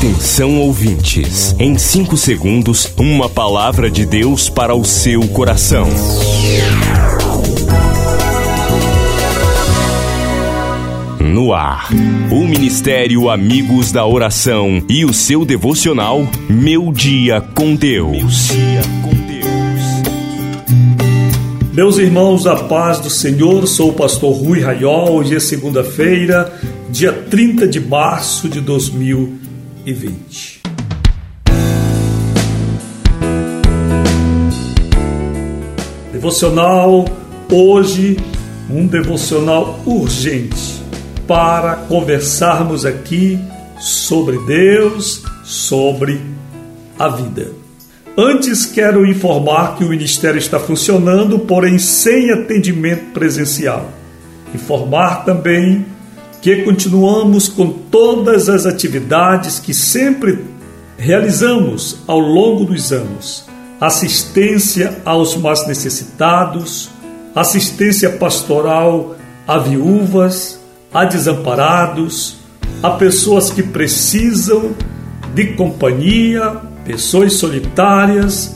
Atenção, ouvintes. Em 5 segundos, uma palavra de Deus para o seu coração. No ar, o Ministério Amigos da Oração e o seu devocional Meu Dia com Deus. Meus irmãos, a paz do Senhor, sou o pastor Rui Raiol. Hoje é segunda-feira, dia 30 de março de 2020. Devocional hoje, um devocional urgente para conversarmos aqui sobre Deus, sobre a vida. Antes, quero informar que o ministério está funcionando, porém sem atendimento presencial. Informar também que continuamos com todas as atividades que sempre realizamos ao longo dos anos. Assistência aos mais necessitados, assistência pastoral a viúvas, a desamparados, a pessoas que precisam de companhia, pessoas solitárias.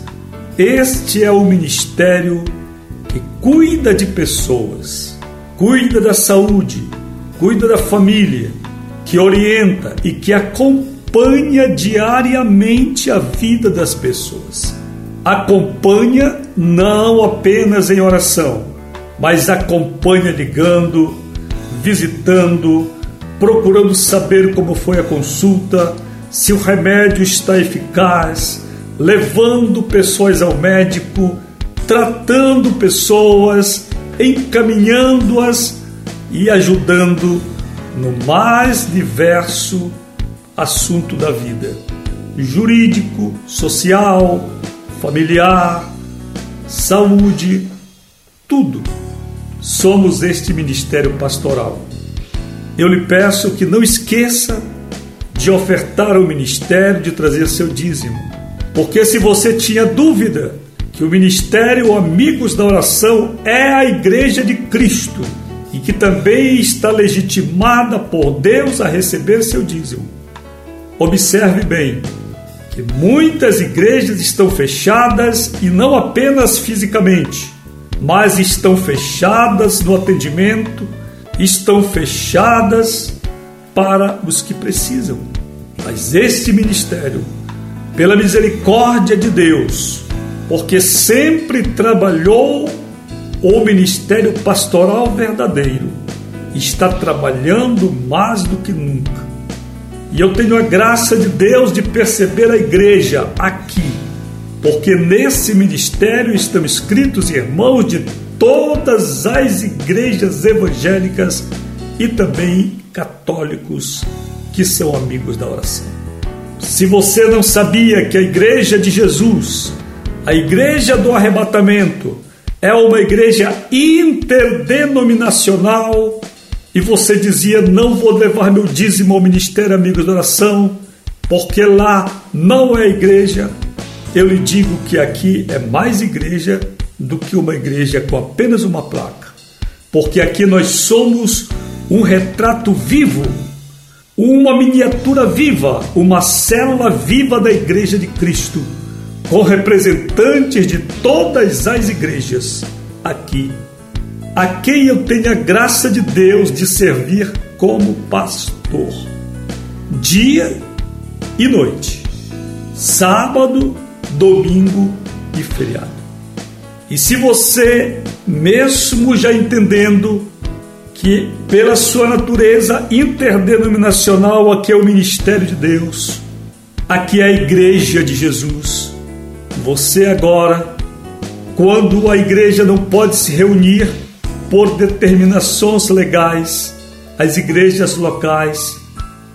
Este é o ministério que cuida de pessoas, cuida da saúde, cuida da família, que orienta e que acompanha diariamente a vida das pessoas. Acompanha não apenas em oração, mas acompanha ligando, visitando, procurando saber como foi a consulta, se o remédio está eficaz, levando pessoas ao médico, tratando pessoas, encaminhando-as e ajudando no mais diverso assunto da vida: jurídico, social, familiar, saúde, tudo. Somos este ministério pastoral. Eu lhe peço que não esqueça de ofertar ao ministério, de trazer seu dízimo. Porque se você tinha dúvida que o ministério Amigos da Oração é a igreja de Cristo e que também está legitimada por Deus a receber seu dízimo, observe bem que muitas igrejas estão fechadas, e não apenas fisicamente, mas estão fechadas no atendimento, estão fechadas para os que precisam. Mas este ministério, pela misericórdia de Deus, porque sempre trabalhou o ministério pastoral verdadeiro, está trabalhando mais do que nunca. E eu tenho a graça de Deus de perceber a igreja aqui, porque nesse ministério estão escritos irmãos de todas as igrejas evangélicas e também católicos que são amigos da oração. Se você não sabia que a igreja de Jesus, a igreja do arrebatamento, é uma igreja interdenominacional, e você dizia: não vou levar meu dízimo ao ministério Amigos da Oração, porque lá não é igreja, eu lhe digo que aqui é mais igreja do que uma igreja com apenas uma placa, porque aqui nós somos um retrato vivo, uma miniatura viva, uma célula viva da Igreja de Cristo, com representantes de todas as igrejas aqui, a quem eu tenho a graça de Deus de servir como pastor, dia e noite, sábado, domingo e feriado. E se você, mesmo já entendendo que pela sua natureza interdenominacional, aqui é o ministério de Deus, aqui é a igreja de Jesus, você agora, quando a igreja não pode se reunir por determinações legais, as igrejas locais,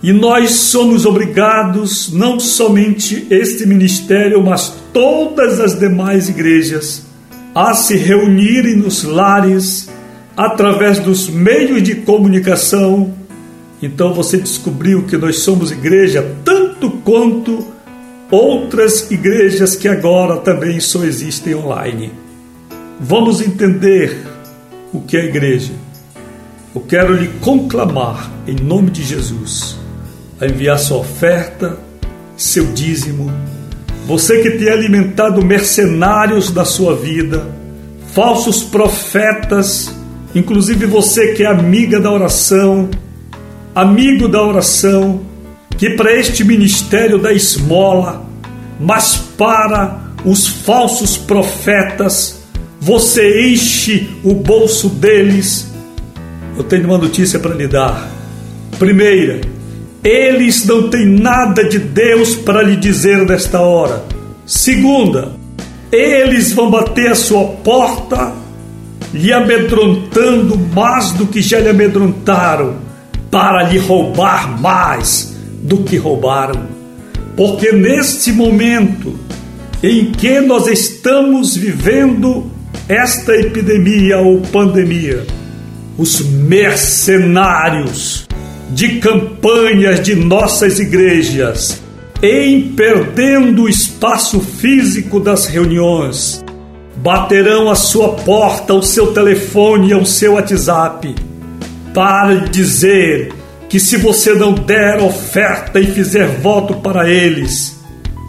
e nós somos obrigados, não somente este ministério, mas todas as demais igrejas, a se reunirem nos lares, através dos meios de comunicação. Então você descobriu que nós somos igreja tanto quanto outras igrejas que agora também só existem online. Vamos entender o que é igreja. Eu quero lhe conclamar, em nome de Jesus, a enviar sua oferta, seu dízimo, você que tem alimentado mercenários da sua vida, falsos profetas, inclusive você que é amiga da oração, amigo da oração, que para este ministério da esmola, mas para os falsos profetas, você enche o bolso deles. Eu tenho uma notícia para lhe dar. Primeira, eles não têm nada de Deus para lhe dizer nesta hora. Segunda, eles vão bater a sua porta, lhe amedrontando mais do que já lhe amedrontaram, para lhe roubar mais do que roubaram. Porque neste momento em que nós estamos vivendo esta epidemia ou pandemia, os mercenários de campanhas de nossas igrejas, em perdendo o espaço físico das reuniões, baterão a sua porta, o seu telefone, o seu WhatsApp, para dizer que se você não der oferta e fizer voto para eles,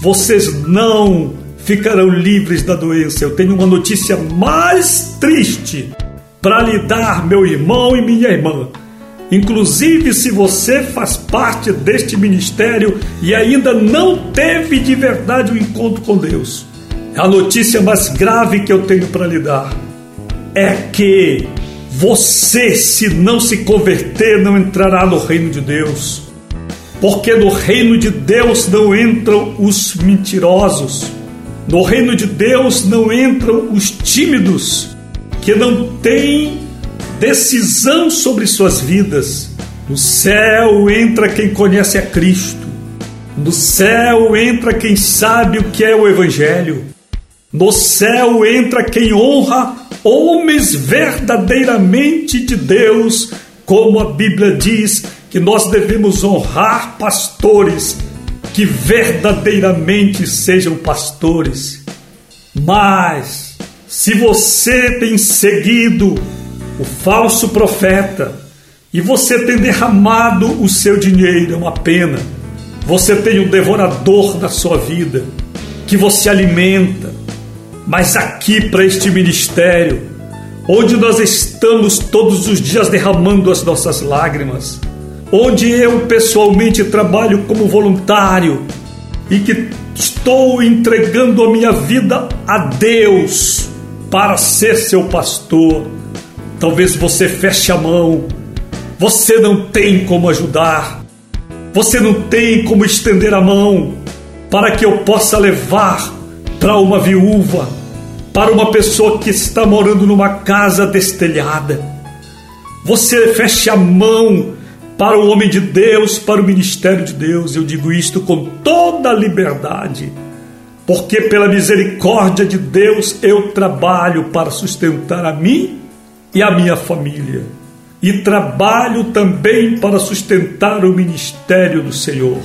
vocês não ficarão livres da doença. Eu tenho uma notícia mais triste para lhe dar, meu irmão e minha irmã. Inclusive, se você faz parte deste ministério e ainda não teve de verdade um encontro com Deus, a notícia mais grave que eu tenho para lhe dar é que você, se não se converter, não entrará no reino de Deus. Porque no reino de Deus não entram os mentirosos. No reino de Deus não entram os tímidos, que não têm decisão sobre suas vidas. No céu entra quem conhece a Cristo. No céu entra quem sabe o que é o Evangelho. No céu entra quem honra homens verdadeiramente de Deus, como a Bíblia diz que nós devemos honrar pastores que verdadeiramente sejam pastores. Mas se você tem seguido o falso profeta e você tem derramado o seu dinheiro, é uma pena. Você tem um devorador na sua vida que você alimenta. Mas aqui para este ministério, onde nós estamos todos os dias derramando as nossas lágrimas, onde eu pessoalmente trabalho como voluntário e que estou entregando a minha vida a Deus para ser seu pastor, talvez você feche a mão, você não tem como ajudar, você não tem como estender a mão para que eu possa levar para uma viúva, para uma pessoa que está morando numa casa destelhada. Você feche a mão para o homem de Deus, para o ministério de Deus. Eu digo isto com toda a liberdade, porque pela misericórdia de Deus eu trabalho para sustentar a mim e a minha família, e trabalho também para sustentar o ministério do Senhor.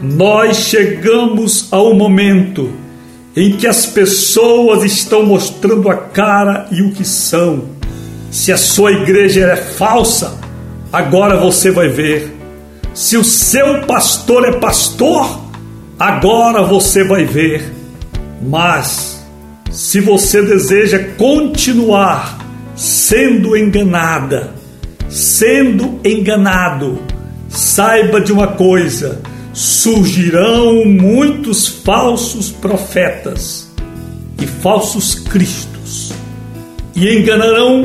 Nós chegamos a um momento em que as pessoas estão mostrando a cara e o que são. Se a sua igreja é falsa, agora você vai ver. Se o seu pastor é pastor, agora você vai ver. Mas se você deseja continuar sendo enganada, sendo enganado, saiba de uma coisa: surgirão muitos falsos profetas e falsos cristos, e enganarão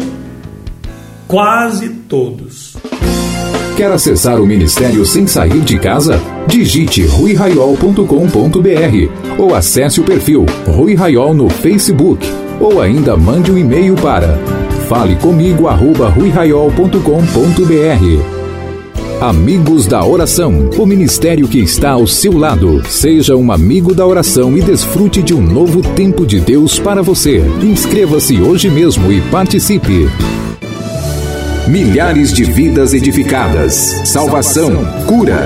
quase todos. Quer acessar o ministério sem sair de casa? Digite ruiraiol.com.br ou acesse o perfil Rui Raiol no Facebook, ou ainda mande um e-mail para falecomigo@ruiraiol.com.br. Amigos da Oração, o ministério que está ao seu lado. Seja um amigo da oração e desfrute de um novo tempo de Deus para você. Inscreva-se hoje mesmo e participe. Milhares de vidas edificadas, salvação, cura.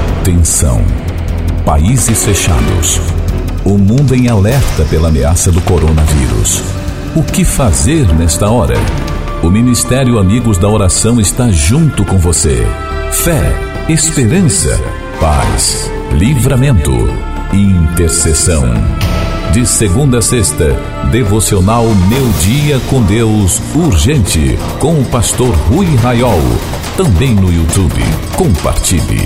tensão, países fechados, o mundo em alerta pela ameaça do coronavírus. O que fazer nesta hora? O Ministério Amigos da Oração está junto com você. Fé, esperança, paz, livramento e intercessão. De segunda a sexta, devocional Meu Dia com Deus, urgente, com o pastor Rui Raiol. Também no YouTube. Compartilhe.